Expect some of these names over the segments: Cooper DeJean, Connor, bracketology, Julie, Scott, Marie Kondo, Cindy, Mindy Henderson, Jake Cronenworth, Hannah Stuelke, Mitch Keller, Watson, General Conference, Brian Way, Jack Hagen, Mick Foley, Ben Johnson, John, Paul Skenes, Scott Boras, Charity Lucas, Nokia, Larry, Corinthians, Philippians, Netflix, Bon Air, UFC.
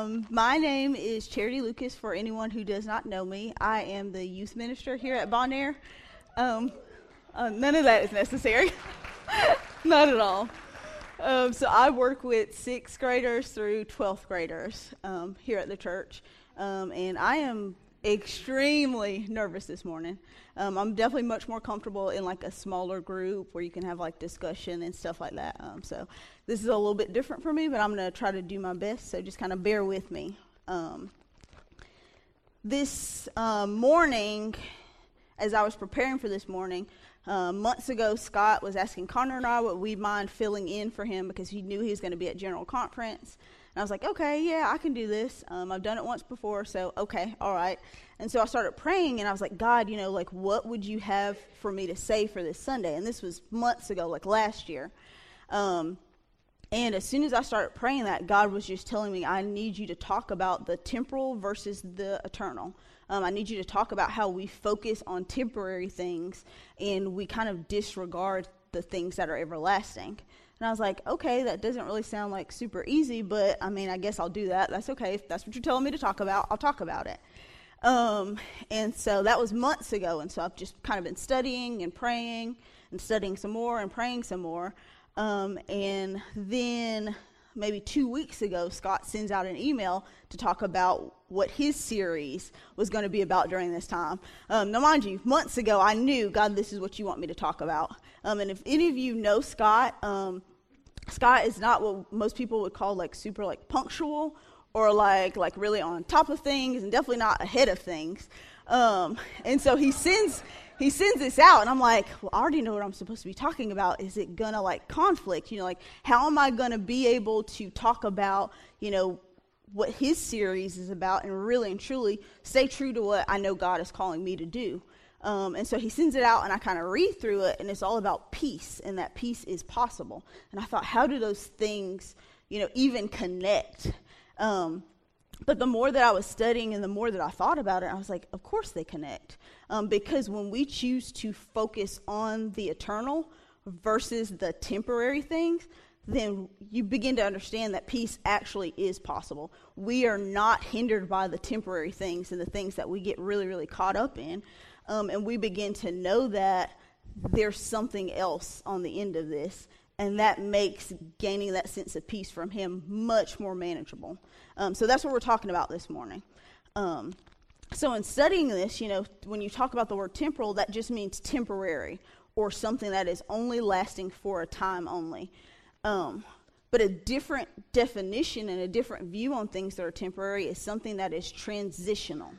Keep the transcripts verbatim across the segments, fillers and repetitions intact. Um, my name is Charity Lucas, for anyone who does not know me. I am the youth minister here at Bon Air. Um, uh, none of that is necessary. Not at all. Um, so I work with sixth graders through twelfth graders um, here at the church. Um, and I am extremely nervous this morning. Um, I'm definitely much more comfortable in like a smaller group where you can have like discussion and stuff like that. Um, so this is a little bit different for me, but I'm going to try to do my best. So just kind of bear with me. Um, this uh, morning, as I was preparing for this morning, uh, months ago, Scott was asking Connor and I would we mind filling in for him because he knew he was going to be at General Conference. And I was like, okay, yeah, I can do this. Um, I've done it once before, so okay, all right. And so I started praying, and I was like, God, you know, like, what would you have for me to say for this Sunday? And this was months ago, like last year. Um, and as soon as I started praying that, God was just telling me, I need you to talk about the temporal versus the eternal. Um, I need you to talk about how we focus on temporary things, and we kind of disregard the things that are everlasting. And I was like, okay, that doesn't really sound like super easy, but I mean, I guess I'll do that. That's okay. If that's what you're telling me to talk about, I'll talk about it. Um, and so that was months ago. And so I've just kind of been studying and praying and studying some more and praying some more. Um, and then maybe two weeks ago, Scott sends out an email to talk about what his series was going to be about during this time. Um, now, mind you, months ago, I knew, God, this is what you want me to talk about. Um, and if any of you know Scott, um, Scott is not what most people would call like super like punctual or like like really on top of things, and definitely not ahead of things. Um, and so he sends he sends this out, and I'm like, well, I already know what I'm supposed to be talking about. Is it gonna like conflict? You know, like how am I gonna be able to talk about, you know, what his series is about and really and truly stay true to what I know God is calling me to do? Um, and so he sends it out, and I kind of read through it, and it's all about peace, and that peace is possible. And I thought, how do those things, you know, even connect? Um, but the more that I was studying and the more that I thought about it, I was like, of course they connect. Um, because when we choose to focus on the eternal versus the temporary things, then you begin to understand that peace actually is possible. We are not hindered by the temporary things and the things that we get really, really caught up in. Um, and we begin to know that there's something else on the end of this, and that makes gaining that sense of peace from him much more manageable. Um, so that's what we're talking about this morning. Um, so in studying this, you know, when you talk about the word temporal, that just means temporary or something that is only lasting for a time only. Um, but a different definition and a different view on things that are temporary is something that is transitional.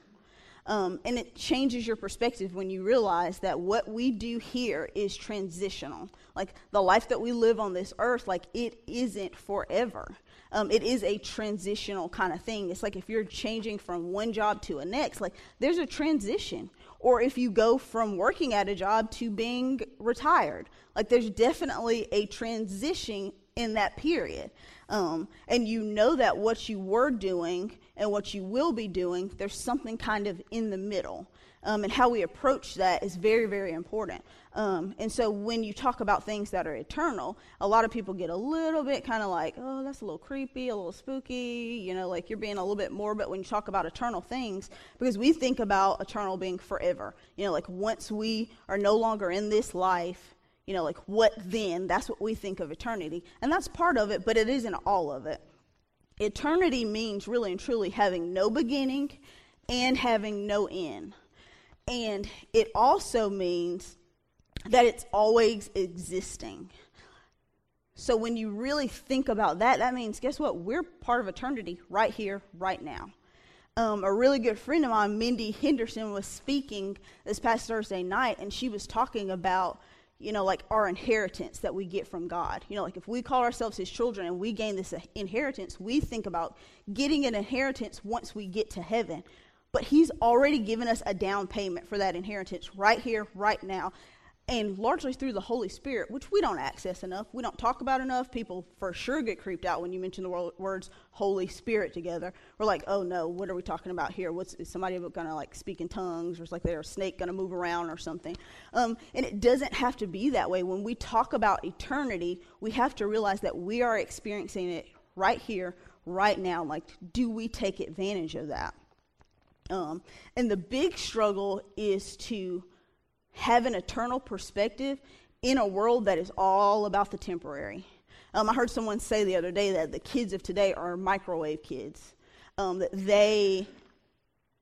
Um, and it changes your perspective when you realize that what we do here is transitional. Like the life that we live on this earth, like it isn't forever. Um, it is a transitional kind of thing. It's like if you're changing from one job to a next, like there's a transition. Or if you go from working at a job to being retired, like there's definitely a transition in that period. Um, and you know that what you were doing and what you will be doing, there's something kind of in the middle. Um, and how we approach that is very, very important. Um, and so when you talk about things that are eternal, a lot of people get a little bit kind of like, oh, that's a little creepy, a little spooky, you know, like you're being a little bit morbid when you talk about eternal things, because we think about eternal being forever. You know, like once we are no longer in this life, you know, like what then? That's what we think of eternity. And that's part of it, but it isn't all of it. Eternity means really and truly having no beginning and having no end. And it also means that it's always existing. So when you really think about that, that means, guess what? We're part of eternity right here, right now. Um, a really good friend of mine, Mindy Henderson, was speaking this past Thursday night, and she was talking about, you know, like our inheritance that we get from God. You know, like if we call ourselves his children and we gain this inheritance, we think about getting an inheritance once we get to heaven. But he's already given us a down payment for that inheritance right here, right now, and largely through the Holy Spirit, which we don't access enough. We don't talk about enough. People for sure get creeped out when you mention the words Holy Spirit together. We're like, oh no, what are we talking about here? What's, is somebody going to like speak in tongues, or is like there's a snake going to move around or something? Um, and it doesn't have to be that way. When we talk about eternity, we have to realize that we are experiencing it right here, right now. Like, do we take advantage of that? Um, and the big struggle is to have an eternal perspective in a world that is all about the temporary. Um, I heard someone say the other day that the kids of today are microwave kids, um, that they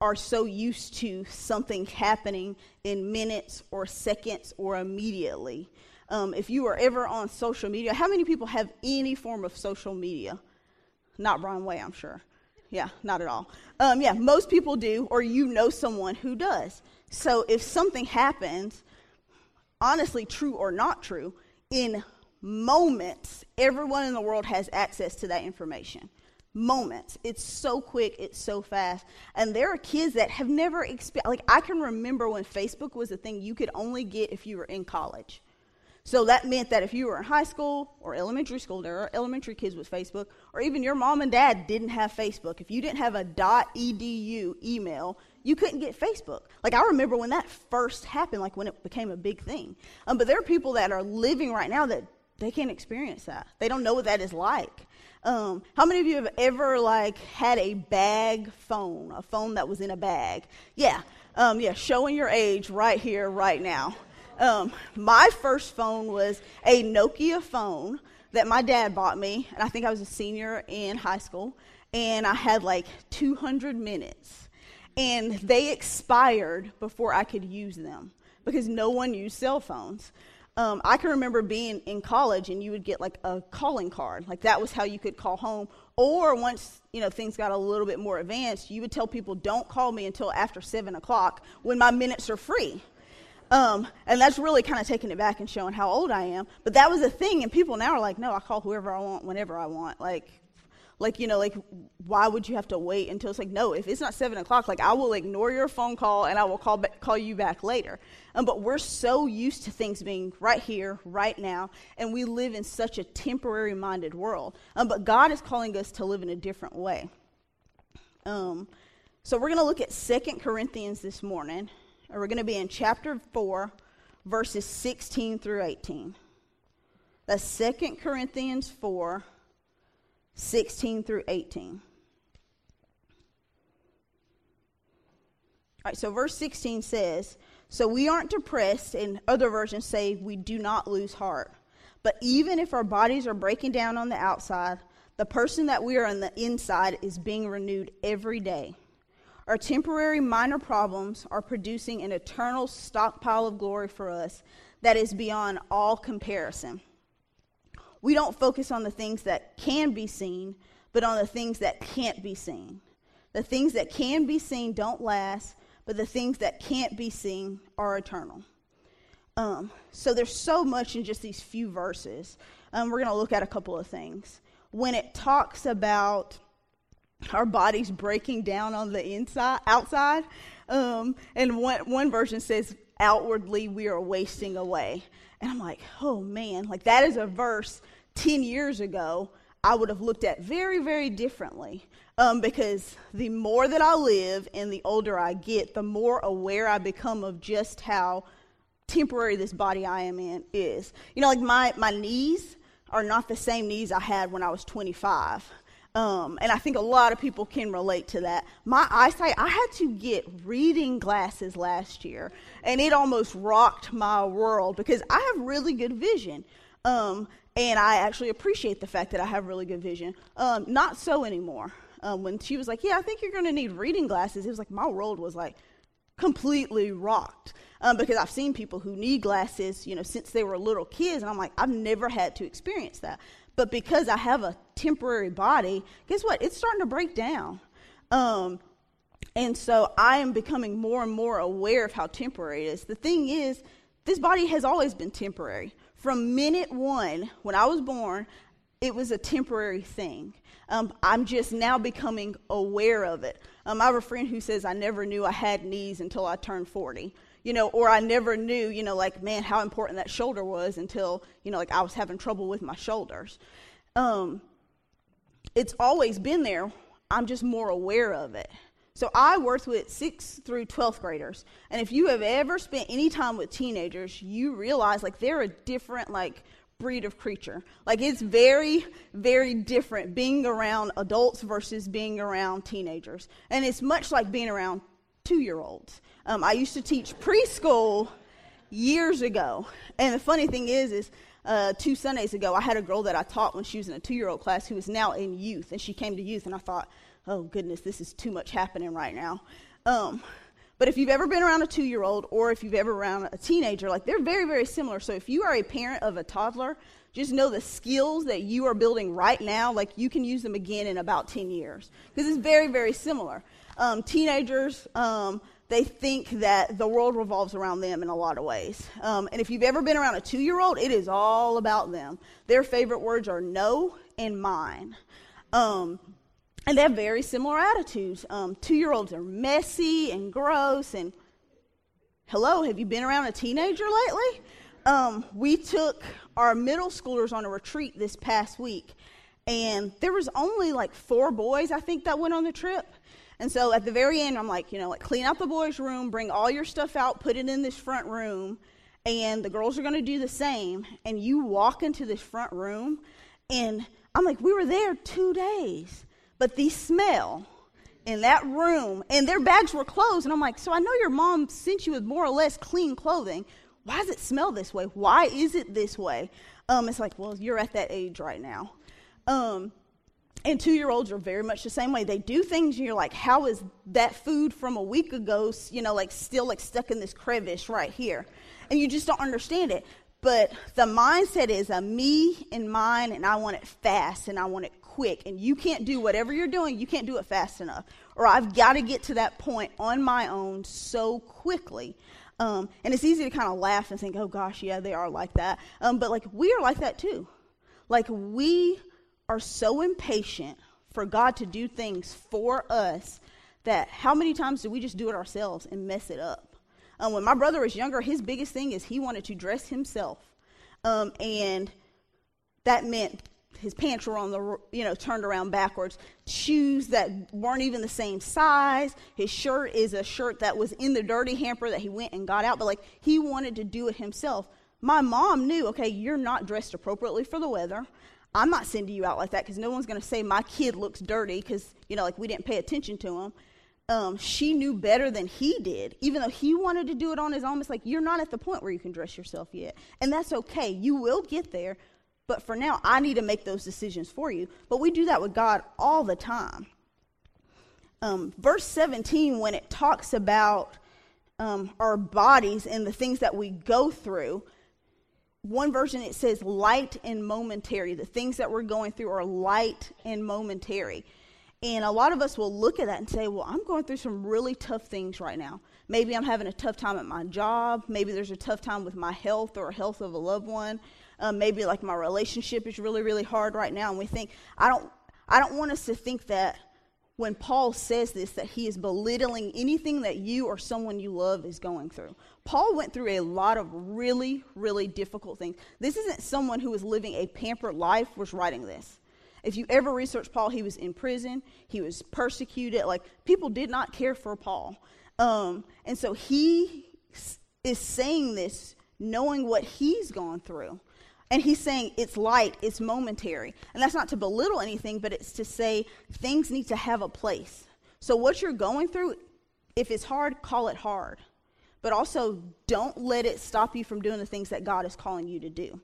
are so used to something happening in minutes or seconds or immediately. Um, if you are ever on social media, how many people have any form of social media? Not Brian Way, I'm sure. Yeah, not at all. Um, yeah, most people do, or you know someone who does. So if something happens, honestly, true or not true, in moments, everyone in the world has access to that information. Moments. It's so quick, it's so fast. And there are kids that have never experienced, like I can remember when Facebook was a thing you could only get if you were in college. So that meant that if you were in high school or elementary school, there are elementary kids with Facebook, or even your mom and dad didn't have Facebook. If you didn't have a dot E D U email, you couldn't get Facebook. Like, I remember when that first happened, like when it became a big thing. Um, but there are people that are living right now that they can't experience that. They don't know what that is like. Um, how many of you have ever, like, had a bag phone, a phone that was in a bag? Yeah, um, yeah, showing your age right here, right now. Um, my first phone was a Nokia phone that my dad bought me, and I think I was a senior in high school, and I had like two hundred minutes, and they expired before I could use them because no one used cell phones. Um, I can remember being in college, and you would get like a calling card, like that was how you could call home, or once, you know, things got a little bit more advanced, you would tell people, don't call me until after seven o'clock when my minutes are free. Um, and that's really kind of taking it back and showing how old I am. But that was a thing, and people now are like, no, I call whoever I want, whenever I want. Like, like you know, like, why would you have to wait until it's like, no, if it's not seven o'clock, like, I will ignore your phone call, and I will call ba- call you back later. Um, but we're so used to things being right here, right now, and we live in such a temporary-minded world. Um, but God is calling us to live in a different way. Um, so we're going to look at two Corinthians this morning. We're going to be in chapter four, verses sixteen through eighteen. That's two Corinthians four, sixteen through eighteen. All right, so verse sixteen says, "So we aren't depressed," and other versions say, "we do not lose heart. But even if our bodies are breaking down on the outside, the person that we are on the inside is being renewed every day. Our temporary minor problems are producing an eternal stockpile of glory for us that is beyond all comparison. We don't focus on the things that can be seen, but on the things that can't be seen. The things that can be seen don't last, but the things that can't be seen are eternal." Um, so there's so much in just these few verses. Um, we're going to look at a couple of things. When it talks about our bodies breaking down on the inside, outside. Um, and one, one version says, outwardly we are wasting away. And I'm like, oh man, like that is a verse ten years ago I would have looked at very, very differently. Um, because the more that I live and the older I get, the more aware I become of just how temporary this body I am in is. You know, like my, my knees are not the same knees I had when I was twenty-five. Um, and I think a lot of people can relate to that. My eyesight, I had to get reading glasses last year, and it almost rocked my world because I have really good vision. Um, and I actually appreciate the fact that I have really good vision. Um, not so anymore. Um, when she was like, yeah, I think you're going to need reading glasses, it was like my world was like completely rocked. Um, because I've seen people who need glasses, you know, since they were little kids, and I'm like, I've never had to experience that. But because I have a temporary body, guess what? It's starting to break down. Um, and so I am becoming more and more aware of how temporary it is. The thing is, this body has always been temporary. From minute one, when I was born, it was a temporary thing. Um, I'm just now becoming aware of it. Um, I have a friend who says, I never knew I had knees until I turned forty. You know, or I never knew, you know, like, man, how important that shoulder was until, you know, like I was having trouble with my shoulders. Um, it's always been there. I'm just more aware of it. So I worked with sixth through twelfth graders. And if you have ever spent any time with teenagers, you realize, like, they're a different, like, breed of creature. Like, it's very, very different being around adults versus being around teenagers. And it's much like being around two-year-olds. Um, I used to teach preschool years ago. And the funny thing is, is uh, two Sundays ago, I had a girl that I taught when she was in a two-year-old class who is now in youth. And she came to youth, and I thought, oh, goodness, this is too much happening right now. Um, but if you've ever been around a two-year-old or if you've ever around a teenager, like, they're very, very similar. So if you are a parent of a toddler, just know the skills that you are building right now, like, you can use them again in about ten years because it's very, very similar. Um, teenagers, um, they think that the world revolves around them in a lot of ways. Um, and if you've ever been around a two-year-old, it is all about them. Their favorite words are no and mine. Um, And they have very similar attitudes. Um, two-year-olds are messy and gross. And hello, have you been around a teenager lately? Um, we took our middle schoolers on a retreat this past week. And there was only like four boys, I think, that went on the trip. And so at the very end, I'm like, you know, like, clean out the boys' room, bring all your stuff out, put it in this front room. And the girls are going to do the same. And you walk into this front room. And I'm like, we were there two days. But the smell in that room, and their bags were closed, and I'm like, so I know your mom sent you with more or less clean clothing. Why does it smell this way? Why is it this way? Um, it's like, well, you're at that age right now. Um, and two-year-olds are very much the same way. They do things, and you're like, how is that food from a week ago, you know, like, still, like, stuck in this crevice right here? And you just don't understand it. But the mindset is a me and mine, and I want it fast, and I want it quick, and you can't do whatever you're doing, you can't do it fast enough, or I've got to get to that point on my own so quickly. Um, and it's easy to kind of laugh and think, oh gosh, yeah, they are like that. Um, but like, we are like that too. Like, we are so impatient for God to do things for us that how many times do we just do it ourselves and mess it up? Um, when my brother was younger, his biggest thing is he wanted to dress himself. Um, and that meant his pants were on the, you know, turned around backwards, shoes that weren't even the same size. His shirt is a shirt that was in the dirty hamper that he went and got out, but like, he wanted to do it himself. My mom knew, okay, you're not dressed appropriately for the weather. I'm not sending you out like that because no one's going to say my kid looks dirty because, you know, like, we didn't pay attention to him. Um, she knew better than he did, even though he wanted to do it on his own. It's like, you're not at the point where you can dress yourself yet, and that's okay. You will get there. But for now, I need to make those decisions for you. But we do that with God all the time. Um, verse seventeen, when it talks about um, our bodies and the things that we go through, one version it says light and momentary. The things that we're going through are light and momentary. And a lot of us will look at that and say, well, I'm going through some really tough things right now. Maybe I'm having a tough time at my job. Maybe there's a tough time with my health or health of a loved one. Um, maybe like my relationship is really, really hard right now. And we think, I don't I don't want us to think that when Paul says this, that he is belittling anything that you or someone you love is going through. Paul went through a lot of really, really difficult things. This isn't someone who was living a pampered life was writing this. If you ever research Paul, he was in prison. He was persecuted. Like, people did not care for Paul. Um, and so he is saying this knowing what he's gone through. And he's saying it's light, it's momentary. And that's not to belittle anything, but it's to say things need to have a place. So what you're going through, if it's hard, call it hard. But also don't let it stop you from doing the things that God is calling you to do.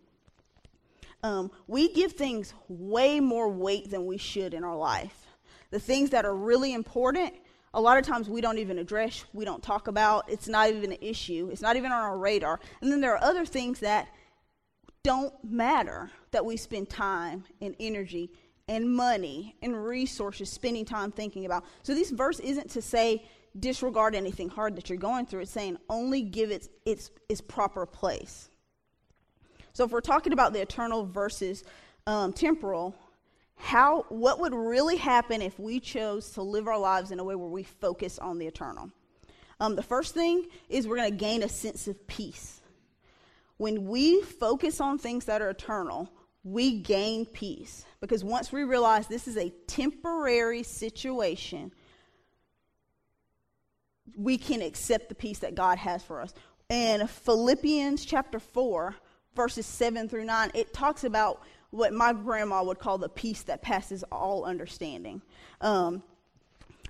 Um, we give things way more weight than we should in our life. The things that are really important, a lot of times we don't even address, we don't talk about, it's not even an issue, it's not even on our radar. And then there are other things that don't matter that we spend time and energy and money and resources spending time thinking about. So this verse isn't to say disregard anything hard that you're going through. It's saying only give it its its proper place. So if we're talking about the eternal versus um, temporal, how what would really happen if we chose to live our lives in a way where we focus on the eternal? Um, the first thing is we're going to gain a sense of peace. When we focus on things that are eternal, we gain peace. Because once we realize this is a temporary situation, we can accept the peace that God has for us. In Philippians chapter four, verses seven through nine, it talks about what my grandma would call the peace that passes all understanding. Um,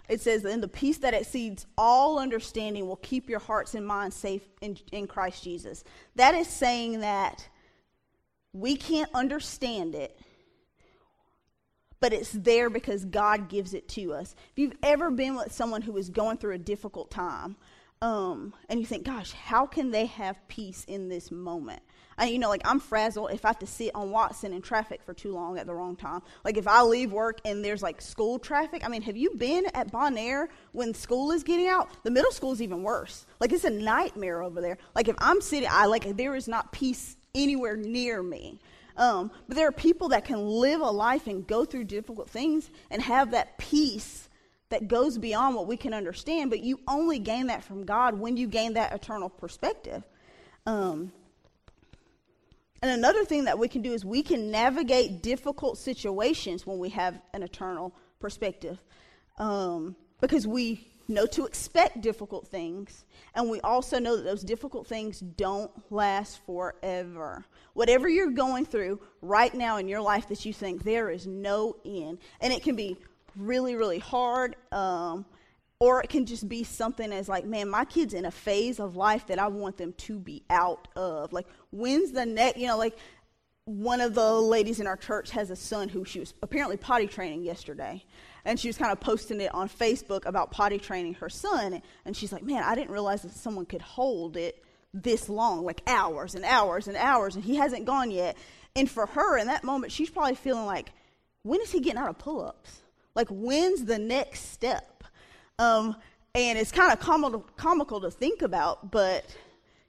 it says, and the peace that exceeds all understanding will keep your hearts and minds safe in, in Christ Jesus. That is saying that we can't understand it, but it's there because God gives it to us. If you've ever been with someone who is going through a difficult time, um, and you think, gosh, how can they have peace in this moment? I, you know, like I'm frazzled if I have to sit on Watson in traffic for too long at the wrong time. Like if I leave work and there's like school traffic. I mean, have you been at Bon Air when school is getting out? The middle school is even worse. Like it's a nightmare over there. Like if I'm sitting, I like there is not peace anywhere near me. Um, but there are people that can live a life and go through difficult things and have that peace that goes beyond what we can understand, but you only gain that from God when you gain that eternal perspective. Um, and another thing that we can do is we can navigate difficult situations when we have an eternal perspective, um, because we know to expect difficult things, and we also know that those difficult things don't last forever. Whatever you're going through right now in your life that you think there is no end, and it can be really, really hard, um, or it can just be something as like, man, my kid's in a phase of life that I want them to be out of. Like, when's the next, you know, like one of the ladies in our church has a son who she was apparently potty training yesterday. And she was kind of posting it on Facebook about potty training her son. And she's like, man, I didn't realize that someone could hold it this long, like hours and hours and hours. And he hasn't gone yet. And for her, in that moment, she's probably feeling like, when is he getting out of pull-ups? Like, when's the next step? Um, and it's kind of com- comical to think about, but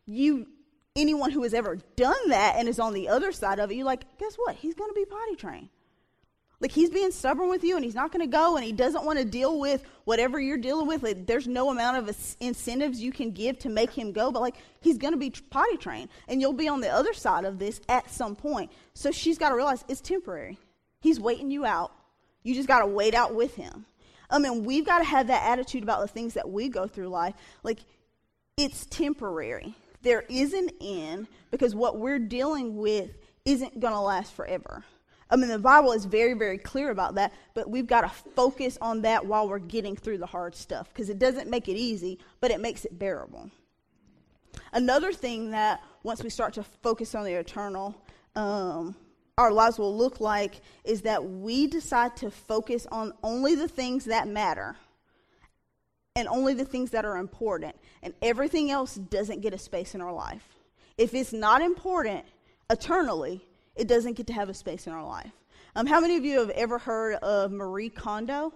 you, anyone who has ever done that and is on the other side of it, you're like, guess what? He's going to be potty trained. Like, he's being stubborn with you, and he's not going to go, and he doesn't want to deal with whatever you're dealing with. Like, there's no amount of incentives you can give to make him go, but, like, he's going to be potty trained, and you'll be on the other side of this at some point. So she's got to realize it's temporary. He's waiting you out. You just got to wait out with him. I mean, we've got to have that attitude about the things that we go through life. Like, it's temporary. There is an end because what we're dealing with isn't going to last forever. I mean, the Bible is very, very clear about that, but we've got to focus on that while we're getting through the hard stuff, because it doesn't make it easy, but it makes it bearable. Another thing that once we start to focus on the eternal, um, our lives will look like is that we decide to focus on only the things that matter and only the things that are important, and everything else doesn't get a space in our life. If it's not important eternally, it doesn't get to have a space in our life. Um, how many of you have ever heard of Marie Kondo?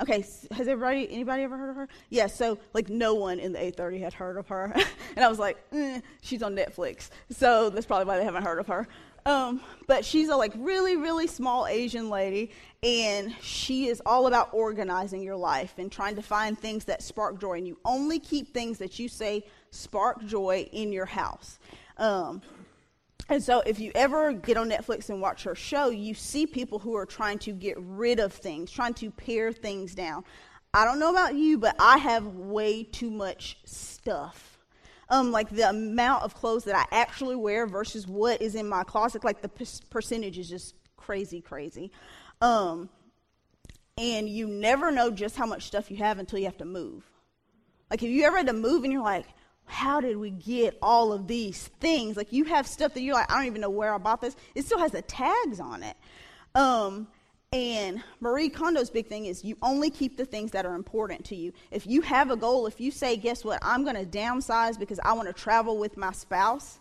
Okay, has everybody, anybody ever heard of her? Yeah, so like no one in the eight thirty had heard of her. And I was like, eh, she's on Netflix. So that's probably why they haven't heard of her. Um, but she's a like really, really small Asian lady, and she is all about organizing your life and trying to find things that spark joy. And you only keep things that you say spark joy in your house. Um, And so if you ever get on Netflix and watch her show, you see people who are trying to get rid of things, trying to pare things down. I don't know about you, but I have way too much stuff. Um, like the amount of clothes that I actually wear versus what is in my closet, like the per- percentage is just crazy, crazy. Um, and you never know just how much stuff you have until you have to move. Like if you ever had to move and you're like, how did we get all of these things? Like you have stuff that you're like, I don't even know where I bought this. It still has the tags on it. Um, and Marie Kondo's big thing is you only keep the things that are important to you. If you have a goal, if you say, guess what, I'm going to downsize because I want to travel with my spouse,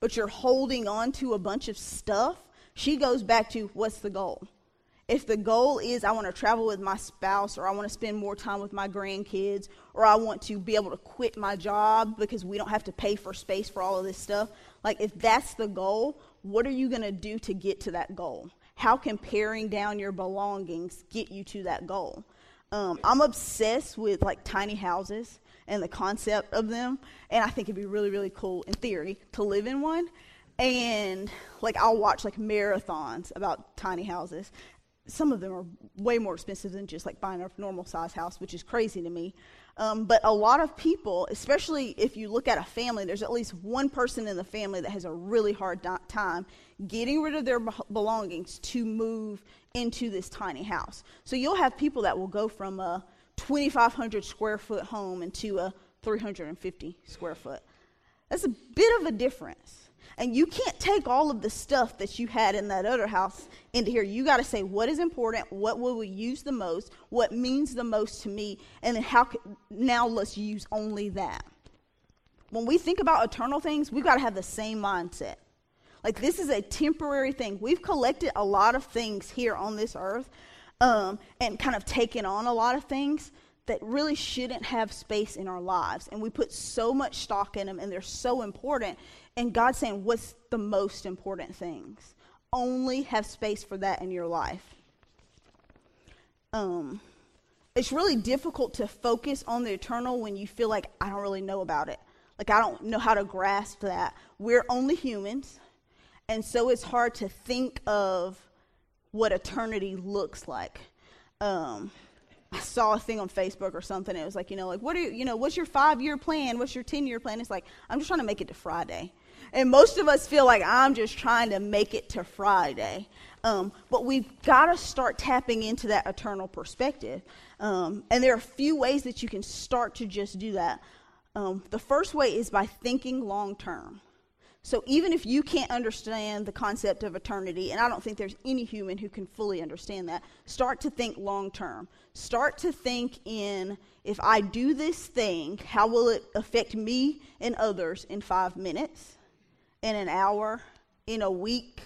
but you're holding on to a bunch of stuff, she goes back to what's the goal? If the goal is I want to travel with my spouse, or I want to spend more time with my grandkids, or I want to be able to quit my job because we don't have to pay for space for all of this stuff, like if that's the goal, what are you going to do to get to that goal? How can paring down your belongings get you to that goal? Um, I'm obsessed with like tiny houses and the concept of them, and I think it'd be really, really cool in theory to live in one. And like I'll watch like marathons about tiny houses. some of them are way more expensive than just like buying a normal size house, which is crazy to me. Um, but a lot of people, especially if you look at a family, there's at least one person in the family that has a really hard do- time getting rid of their belongings to move into this tiny house. So you'll have people that will go from a twenty-five hundred square foot home into a three hundred fifty square foot. That's a bit of a difference. And you can't take all of the stuff that you had in that other house into here. You got to say, what is important? What will we use the most? What means the most to me? And then how? Could, now let's use only that. When we think about eternal things, we've got to have the same mindset. Like, this is a temporary thing. We've collected a lot of things here on this earth um, and kind of taken on a lot of things that really shouldn't have space in our lives. And we put so much stock in them, and they're so important. And God's saying, what's the most important things? Only have space for that in your life. Um, it's really difficult to focus on the eternal when you feel like, I don't really know about it. Like, I don't know how to grasp that. We're only humans, and so it's hard to think of what eternity looks like. Um... I saw a thing on Facebook or something. It was like, you know, like, what are you, you know, what's your five-year plan? What's your ten-year plan? It's like, I'm just trying to make it to Friday. And most of us feel like, I'm just trying to make it to Friday. Um, but we've got to start tapping into that eternal perspective. Um, and there are a few ways that you can start to just do that. Um, the first way is by thinking long-term. So even if you can't understand the concept of eternity, and I don't think there's any human who can fully understand that, start to think long term. Start to think in, if I do this thing, how will it affect me and others in five minutes, in an hour, in a week,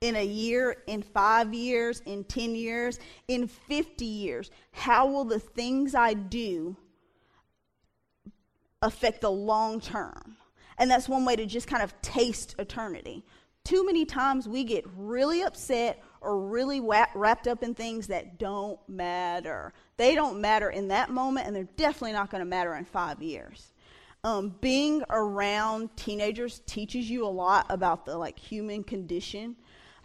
in a year, in five years, in ten years, in fifty years? How will the things I do affect the long term? And that's one way to just kind of taste eternity. Too many times we get really upset or really wa- wrapped up in things that don't matter. They don't matter in that moment, and they're definitely not going to matter in five years. Um, being around teenagers teaches you a lot about the like human condition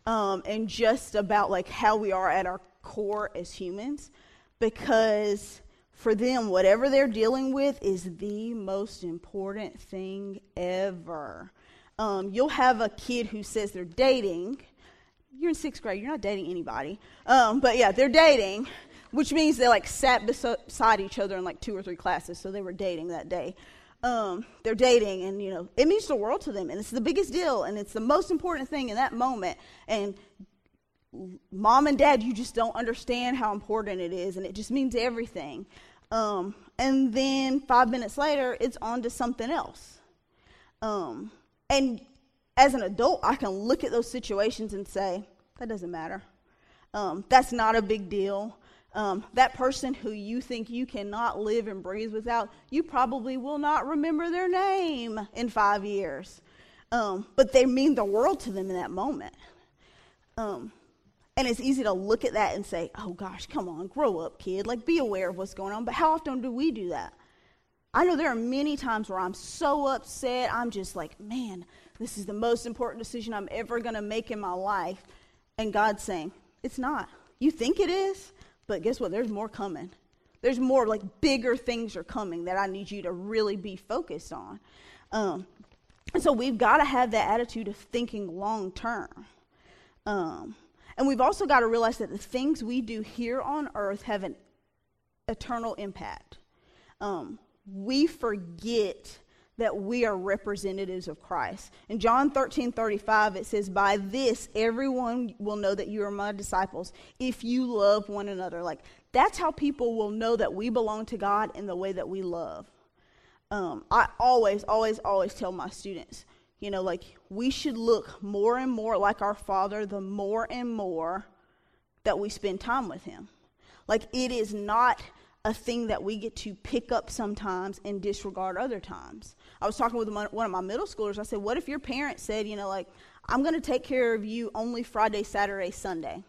um, and just about like how we are at our core as humans, because for them, whatever they're dealing with is the most important thing ever. Um, you'll have a kid who says they're dating. You're in sixth grade. You're not dating anybody. Um, but, yeah, they're dating, which means they, like, sat beside each other in, like, two or three classes, so they were dating that day. Um, they're dating, and, you know, it means the world to them, and it's the biggest deal, and it's the most important thing in that moment. And Mom and Dad, you just don't understand how important it is, and it just means everything. Um, and then five minutes later, it's on to something else. Um, and as an adult, I can look at those situations and say, that doesn't matter. Um, that's not a big deal. Um, that person who you think you cannot live and breathe without, you probably will not remember their name in five years. Um, but they mean the world to them in that moment. Um, and it's easy to look at that and say, oh gosh, come on, grow up, kid. Like, be aware of what's going on. But how often do we do that? I know there are many times where I'm so upset. I'm just like, man, this is the most important decision I'm ever going to make in my life. And God's saying, it's not. You think it is, but guess what? There's more coming. There's more, like, bigger things are coming that I need you to really be focused on. Um, and so we've got to have that attitude of thinking long term. Um, and we've also got to realize that the things we do here on earth have an eternal impact. Um, we forget that we are representatives of Christ. In John thirteen thirty-five, it says, by this, everyone will know that you are my disciples if you love one another. Like, that's how people will know that we belong to God in the way that we love. Um, I always, always, always tell my students, you know, like, we should look more and more like our Father the more and more that we spend time with Him. Like, it is not a thing that we get to pick up sometimes and disregard other times. I was talking with one of my middle schoolers. I said, what if your parents said, you know, like, I'm going to take care of you only Friday, Saturday, Sunday.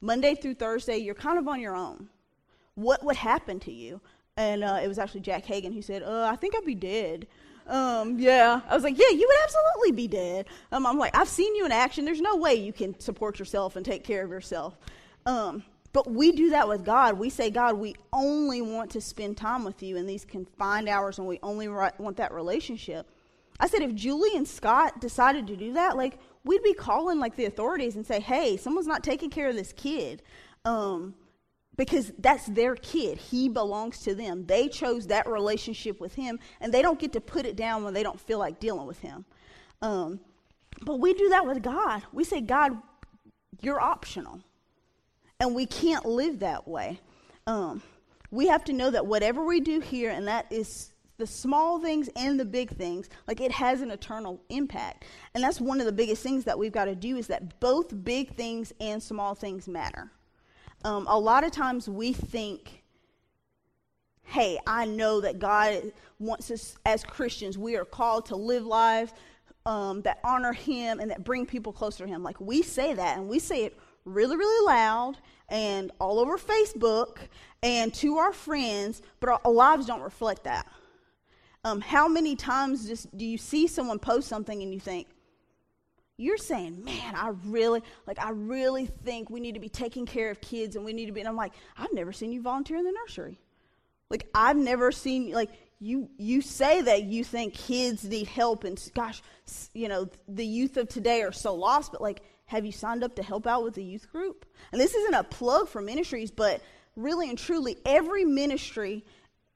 Monday through Thursday, you're kind of on your own. What would happen to you? And uh, it was actually Jack Hagen who said, uh, I think I'd be dead. Um, yeah, I was like, yeah, you would absolutely be dead. Um, I'm like, I've seen you in action. There's no way you can support yourself and take care of yourself. Um, but we do that with God. We say, God, we only want to spend time with you in these confined hours, and we only ri- want that relationship. I said, if Julie and Scott decided to do that, like, we'd be calling, like, the authorities and say, hey, someone's not taking care of this kid. Um, because that's their kid. He belongs to them. They chose that relationship with him, and they don't get to put it down when they don't feel like dealing with him. Um, but we do that with God. We say, God, you're optional. And we can't live that way. Um, we have to know that whatever we do here, and that is the small things and the big things, like, it has an eternal impact. And that's one of the biggest things that we've got to do, is that both big things and small things matter. Um, a lot of times we think, hey, I know that God wants us as Christians, we are called to live lives um, that honor him and that bring people closer to him. Like, we say that, and we say it really, really loud and all over Facebook and to our friends, but our, our lives don't reflect that. Um, how many times just do you see someone post something and you think, you're saying, man, I really, like, I really think we need to be taking care of kids, and we need to be, and I'm like, I've never seen you volunteer in the nursery. Like, I've never seen, like, you you say that you think kids need help, and gosh, you know, the youth of today are so lost, but, like, have you signed up to help out with the youth group? And this isn't a plug for ministries, but really and truly, every ministry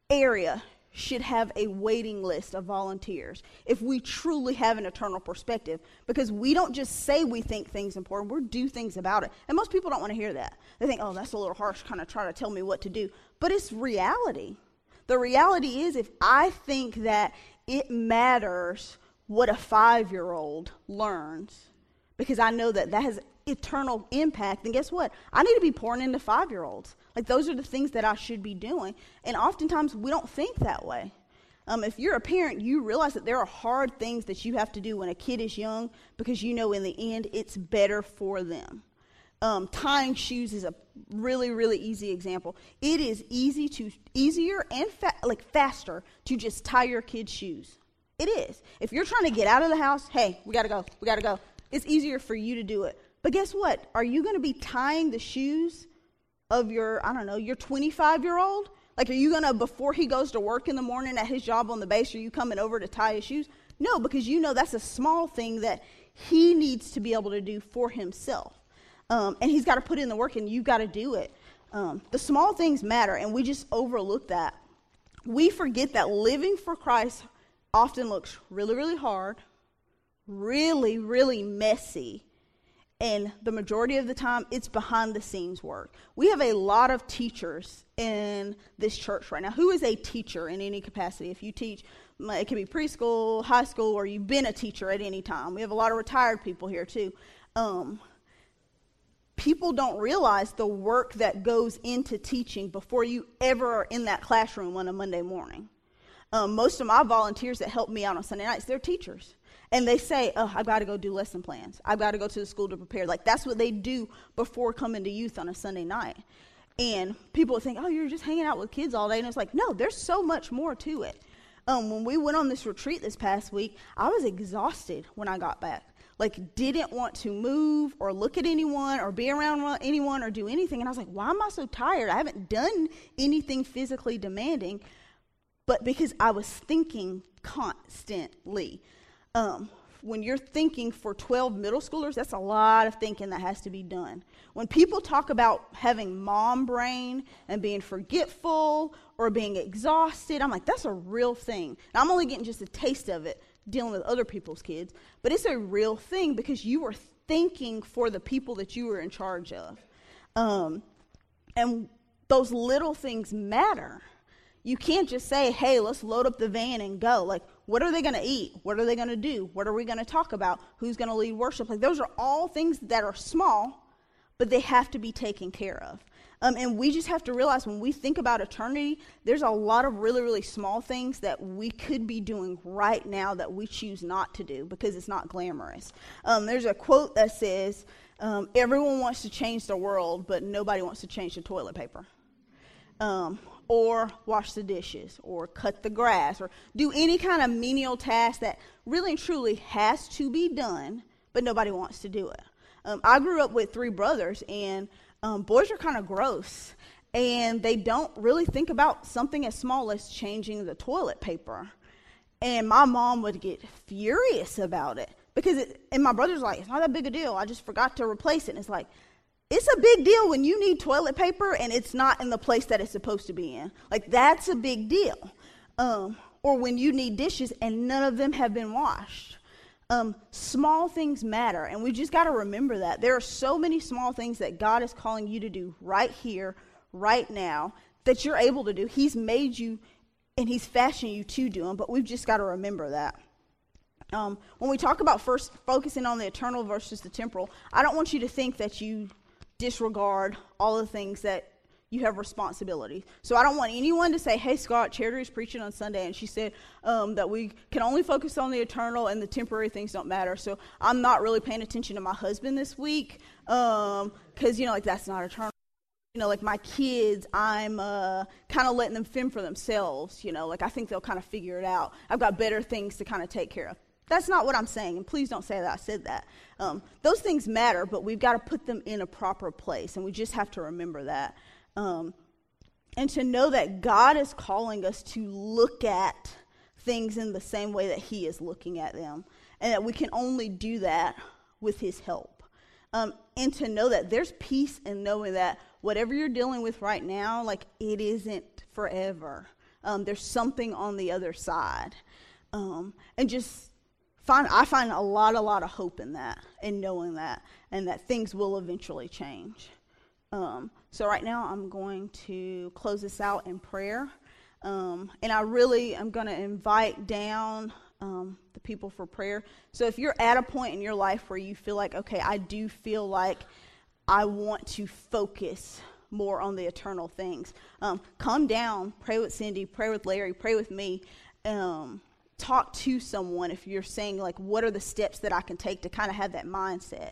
area should have a waiting list of volunteers if we truly have an eternal perspective, because we don't just say we think things important, we do things about it. And most people don't want to hear that. They think, oh, that's a little harsh, kind of try to tell me what to do. But it's reality. The reality is, if I think that it matters what a five-year-old learns, because I know that that has eternal impact, then guess what? I need to be pouring into five-year-olds. Like, those are the things that I should be doing. And oftentimes, we don't think that way. Um, if you're a parent, you realize that there are hard things that you have to do when a kid is young, because you know in the end, it's better for them. Um, tying shoes is a really, really easy example. It is easy to, easier and fa- like faster to just tie your kid's shoes. It is. If you're trying to get out of the house, hey, we gotta go, we gotta go. It's easier for you to do it. But guess what? Are you going to be tying the shoes of your, I don't know, your twenty-five-year-old? Like, are you going to, before he goes to work in the morning at his job on the base, are you coming over to tie his shoes? No, because you know that's a small thing that he needs to be able to do for himself. Um, and he's got to put in the work, and you've got to do it. Um, the small things matter, and we just overlook that. We forget that living for Christ often looks really, really hard, really, really messy. And the majority of the time, it's behind the scenes work. We have a lot of teachers in this church right now. Who is a teacher in any capacity? If you teach, it can be preschool, high school, or you've been a teacher at any time. We have a lot of retired people here too. Um, people don't realize the work that goes into teaching before you ever are in that classroom on a Monday morning. Um, most of my volunteers that help me out on Sunday nights, they're teachers. And they say, oh, I've got to go do lesson plans. I've got to go to the school to prepare. Like, that's what they do before coming to youth on a Sunday night. And people think, oh, you're just hanging out with kids all day. And it's like, no, there's so much more to it. Um, when we went on this retreat this past week, I was exhausted when I got back. Like, didn't want to move or look at anyone or be around anyone or do anything. And I was like, why am I so tired? I haven't done anything physically demanding. But because I was thinking constantly. Um, when you're thinking for twelve middle schoolers, that's a lot of thinking that has to be done. When people talk about having mom brain and being forgetful or being exhausted, I'm like, that's a real thing. And I'm only getting just a taste of it dealing with other people's kids. But it's a real thing because you were thinking for the people that you were in charge of. Um, and those little things matter. You can't just say, hey, let's load up the van and go. Like, what are they going to eat? What are they going to do? What are we going to talk about? Who's going to lead worship? Like, those are all things that are small, but they have to be taken care of. Um, and we just have to realize when we think about eternity, there's a lot of really, really small things that we could be doing right now that we choose not to do because it's not glamorous. Um, there's a quote that says, um, everyone wants to change the world, but nobody wants to change the toilet paper. Um, or wash the dishes, or cut the grass, or do any kind of menial task that really and truly has to be done, but nobody wants to do it. Um, I grew up with three brothers, and um, boys are kind of gross, and they don't really think about something as small as changing the toilet paper. And my mom would get furious about it because, it, and my brother's like, it's not that big a deal. I just forgot to replace it. And it's like, it's a big deal when you need toilet paper and it's not in the place that it's supposed to be in. Like, that's a big deal. Um, or when you need dishes and none of them have been washed. Um, small things matter, and we just got to remember that. There are so many small things that God is calling you to do right here, right now, that you're able to do. He's made you, and He's fashioned you to do them, but we've just got to remember that. Um, when we talk about first focusing on the eternal versus the temporal, I don't want you to think that you disregard all the things that you have responsibility. So I don't want anyone to say, hey, Scott, Charity's preaching on Sunday, and she said um, that we can only focus on the eternal and the temporary things don't matter. So I'm not really paying attention to my husband this week because, um, you know, like, that's not eternal. You know, like, my kids, I'm uh, kind of letting them fend for themselves. You know, like, I think they'll kind of figure it out. I've got better things to kind of take care of. That's not what I'm saying, and please don't say that I said that. Um, those things matter, but we've got to put them in a proper place, and we just have to remember that. Um, and to know that God is calling us to look at things in the same way that He is looking at them, and that we can only do that with His help. Um, and to know that there's peace in knowing that whatever you're dealing with right now, like, it isn't forever. Um, there's something on the other side. Um, and just find, I find a lot, a lot of hope in that, in knowing that, and that things will eventually change. Um, so right now I'm going to close this out in prayer. Um, and I really am going to invite down um, the people for prayer. So if you're at a point in your life where you feel like, okay, I do feel like I want to focus more on the eternal things, um, come down, pray with Cindy, pray with Larry, pray with me. Um, talk to someone if you're saying, like, what are the steps that I can take to kind of have that mindset?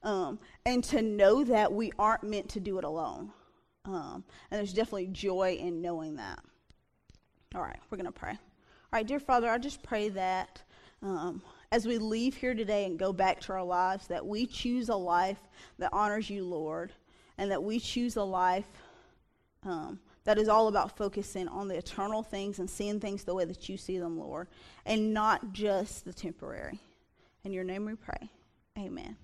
Um, and to know that we aren't meant to do it alone. Um, and there's definitely joy in knowing that. All right, we're going to pray. All right, dear Father, I just pray that um, as we leave here today and go back to our lives, that we choose a life that honors you, Lord, and that we choose a life um, that is all about focusing on the eternal things and seeing things the way that you see them, Lord, and not just the temporary. In your name we pray. Amen.